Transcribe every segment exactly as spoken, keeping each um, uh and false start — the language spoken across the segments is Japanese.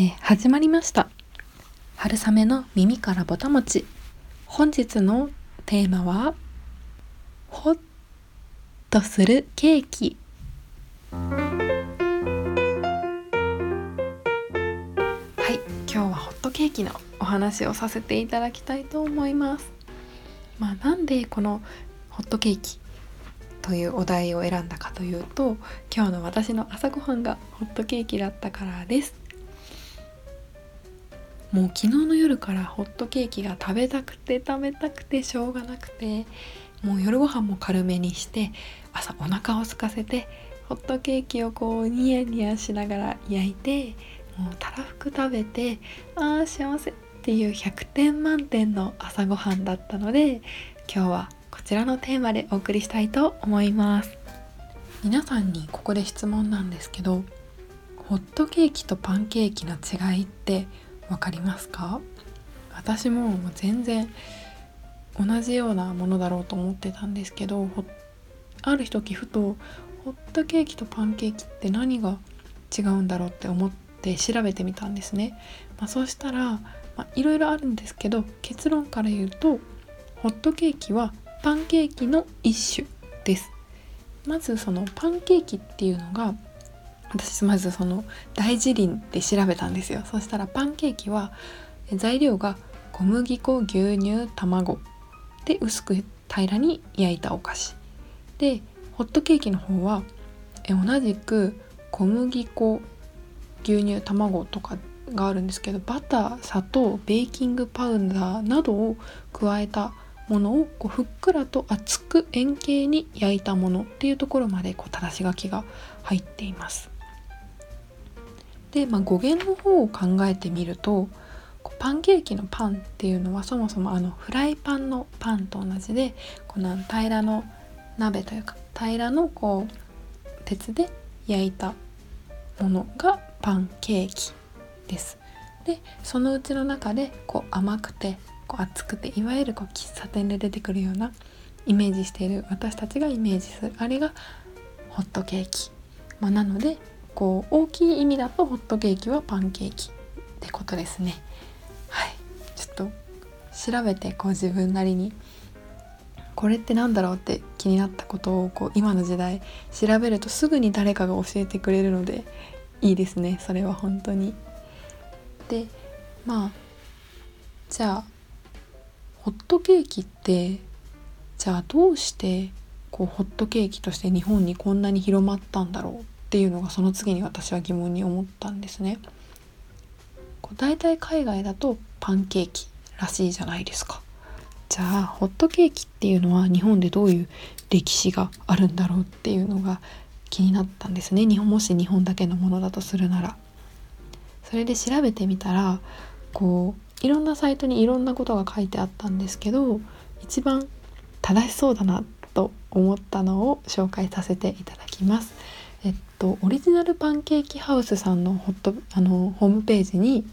えー、始まりました。春雨の耳からぼたもち。本日のテーマはほっとするケーキ。はい、今日はホットケーキのお話をさせていただきたいと思います。まあ、なんでこのホットケーキというお題を選んだかというと、今日の私の朝ごはんがホットケーキだったからです。もう昨日の夜からホットケーキが食べたくて食べたくてしょうがなくて、もう夜ご飯も軽めにして朝お腹を空かせてホットケーキをこうニヤニヤしながら焼いて、もうたらふく食べて、あー幸せっていうひゃくてん満点の朝ごはんだったので、今日はこちらのテーマでお送りしたいと思います。皆さんにここで質問なんですけど、ホットケーキとパンケーキの違いってわかりますか？私ももう全然同じようなものだろうと思ってたんですけど、ある時ふとホットケーキとパンケーキって何が違うんだろうって思って調べてみたんですね。まあ、そうしたらいろいろあるんですけど、結論から言うとホットケーキはパンケーキの一種です。まずそのパンケーキっていうのが、私まずその大辞林で調べたんですよ。そしたらパンケーキは材料が小麦粉、牛乳、卵で薄く平らに焼いたお菓子で、ホットケーキの方はえ同じく小麦粉、牛乳、卵とかがあるんですけど、バター、砂糖、ベーキングパウダーなどを加えたものをこうふっくらと厚く円形に焼いたものっていうところまでこうただし書きが入っています。で、まあ、語源の方を考えてみると、パンケーキのパンっていうのはそもそもあのフライパンのパンと同じで、この平らの鍋というか平らのこう鉄で焼いたものがパンケーキです。で、そのうちの中でこう甘くてこう熱くて、いわゆるこう喫茶店で出てくるようなイメージしている、私たちがイメージするあれがホットケーキ、まあ、なのでこう大きい意味だとホットケーキはパンケーキってことですね。はい、ちょっと調べてこう自分なりにこれってなんだろうって気になったことをこう今の時代調べるとすぐに誰かが教えてくれるのでいいですね、それは本当に。で、まあじゃあホットケーキってじゃあどうしてこうホットケーキとして日本にこんなに広まったんだろうっていうのが、その次に私は疑問に思ったんですね。こう大体海外だとパンケーキらしいじゃないですか。じゃあホットケーキっていうのは日本でどういう歴史があるんだろうっていうのが気になったんですね。日本もし日本だけのものだとするなら。それで調べてみたら、こういろんなサイトにいろんなことが書いてあったんですけど、一番正しそうだなと思ったのを紹介させていただきます。えっと、オリジナルパンケーキハウスさんのホットあのホームページに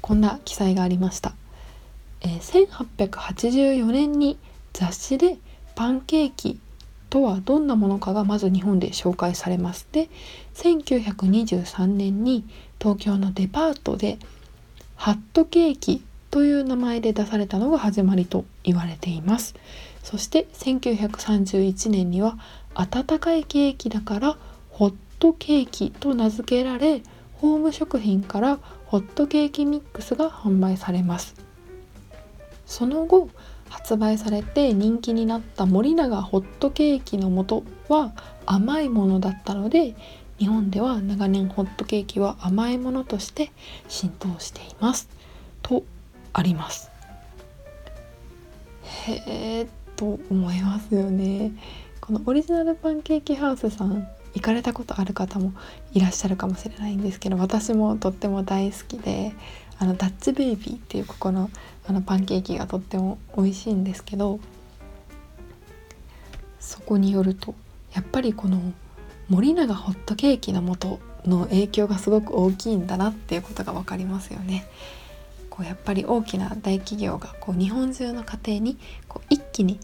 こんな記載がありました。えー、せんはっぴゃくはちじゅうよねんに雑誌でパンケーキとはどんなものかがまず日本で紹介されます。で、せんきゅうひゃくにじゅうさんねんに東京のデパートでハットケーキという名前で出されたのが始まりと言われています。そしてせんきゅうひゃくさんじゅういちねんには温かいケーキだからホットケーキと名付けられ、ホーム食品からホットケーキミックスが販売されます。その後発売されて人気になった森永ホットケーキの元は甘いものだったので、日本では長年ホットケーキは甘いものとして浸透していますとあります。へーと思いますよね。このオリジナルパンケーキハウスさん、行かれたことある方もいらっしゃるかもしれないんですけど、私もとっても大好きで、あのダッチベイビーっていうここの、あのパンケーキがとっても美味しいんですけど、そこによるとやっぱりこの森永ホットケーキの素の影響がすごく大きいんだなっていうことが分かりますよね。こうやっぱり大きな大企業がこう日本中の家庭にこう一気に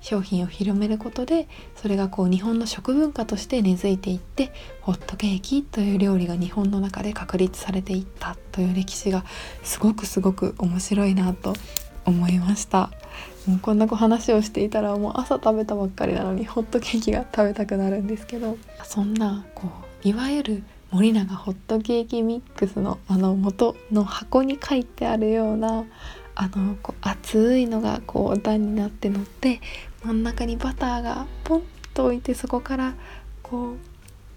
商品を広めることで、それがこう日本の食文化として根付いていって、ホットケーキという料理が日本の中で確立されていったという歴史がすごくすごく面白いなと思いました。もうこんな話をしていたらもう朝食べたばっかりなのにホットケーキが食べたくなるんですけど、そんなこういわゆる森永ホットケーキミックスのあの元の箱に書いてあるようなあのこう熱いのがこう段になって乗って、真ん中にバターがポンと置いて、そこからこう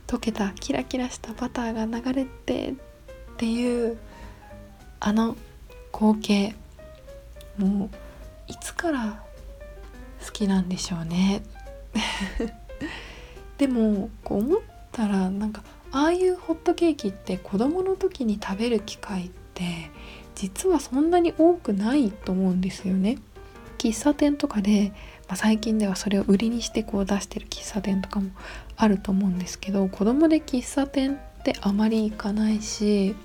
溶けたキラキラしたバターが流れてっていうあの光景、もういつから好きなんでしょうねでもこう思ったら、なんかああいうホットケーキって子供の時に食べる機会って実はそんなに多くないと思うんですよね。喫茶店とかで、まあ、最近ではそれを売りにしてこう出してる喫茶店とかもあると思うんですけど、子供で喫茶店ってあまり行かないし、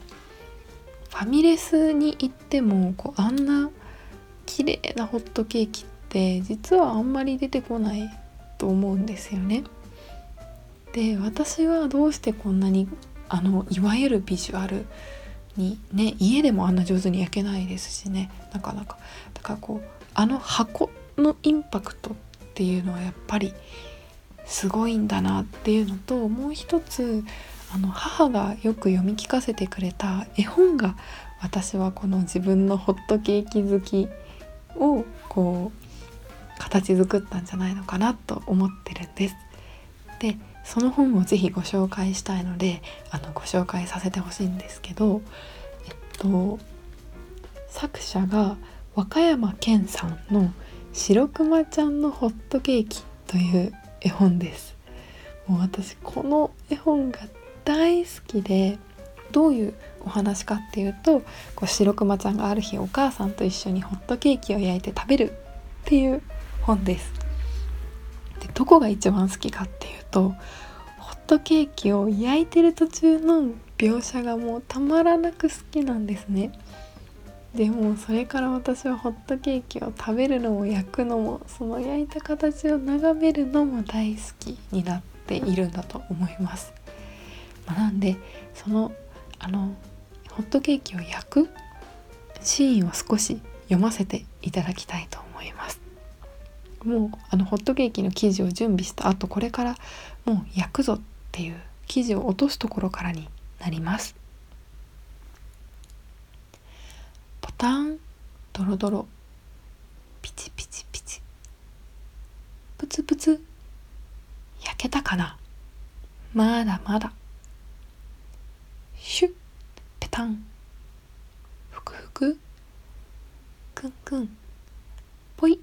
ファミレスに行ってもこうあんな綺麗なホットケーキって実はあんまり出てこないと思うんですよね。で、私はどうしてこんなにあのいわゆるビジュアルにね、家でもあんな上手に焼けないですしね、なかなかだからこうあの箱のインパクトっていうのはやっぱりすごいんだなっていうのと、もう一つあの母がよく読み聞かせてくれた絵本が、私はこの自分のホットケーキ好きをこう形作ったんじゃないのかなと思ってるんです。で、その本をぜひご紹介したいので、あのご紹介させてほしいんですけど、えっと、作者が和歌山健さんの白熊ちゃんのホットケーキという絵本です。もう私この絵本が大好きで、どういうお話かっていうと、こう白熊ちゃんがある日お母さんと一緒にホットケーキを焼いて食べるっていう本です。で、どこが一番好きかっていうと、ホットケーキを焼いてる途中の描写がもうたまらなく好きなんですね。でもそれから私はホットケーキを食べるのも焼くのも、その焼いた形を眺めるのも大好きになっているんだと思います。まあ、なんでそのあのホットケーキを焼くシーンを少し読ませていただきたいと思います。もうあのホットケーキの生地を準備した後、これからもう焼くぞっていう生地を落とすところからになります。パタン、ドロドロ、ピチピチピチ、プツプツ、焼けたかな、まだまだ、シュッ、ペタン、ふくふく、くんくん、ぽい、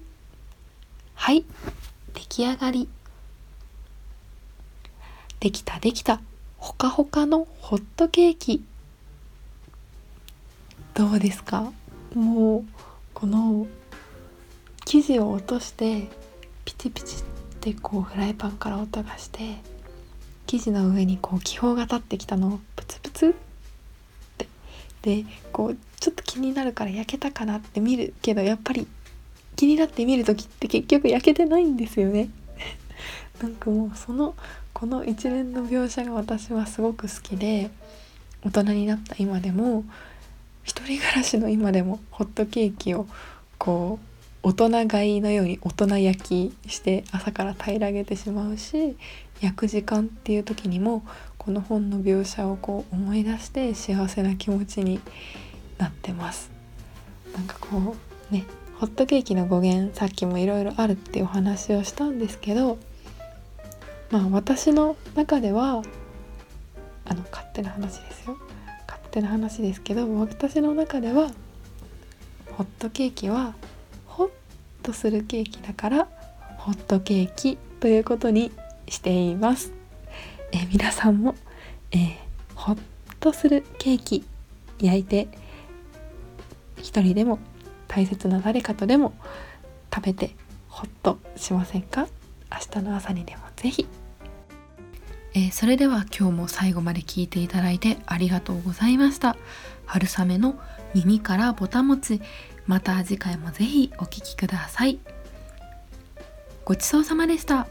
はい、出来上がり。できたできた、ほかほかのホットケーキ。どうですか？もうこの生地を落としてピチピチってこうフライパンから音がして、生地の上にこう気泡が立ってきたのをプツプツってで、こうちょっと気になるから焼けたかなって見るけど、やっぱり気になって見るときって結局焼けてないんですよねなんかもうそのこの一連の描写が私はすごく好きで、大人になった今でも、一人暮らしの今でもホットケーキをこう大人買いのように大人焼きして朝から平らげてしまうし、焼く時間っていう時にもこの本の描写をこう思い出して幸せな気持ちになってます。なんかこうね、ホットケーキの語源、さっきもいろいろあるっていうお話をしたんですけど、まあ私の中ではあの勝手な話ですよってな話ですけど、私の中ではホットケーキはホッとするケーキだからホットケーキということにしています。えー、皆さんも、えー、ホッとするケーキ焼いて一人でも大切な誰かとでも食べてホッとしませんか？明日の朝にでもぜひ。えー、それでは今日も最後まで聞いていただいてありがとうございました。春雨の耳からぼたもち、また次回もぜひお聞きください。ごちそうさまでした。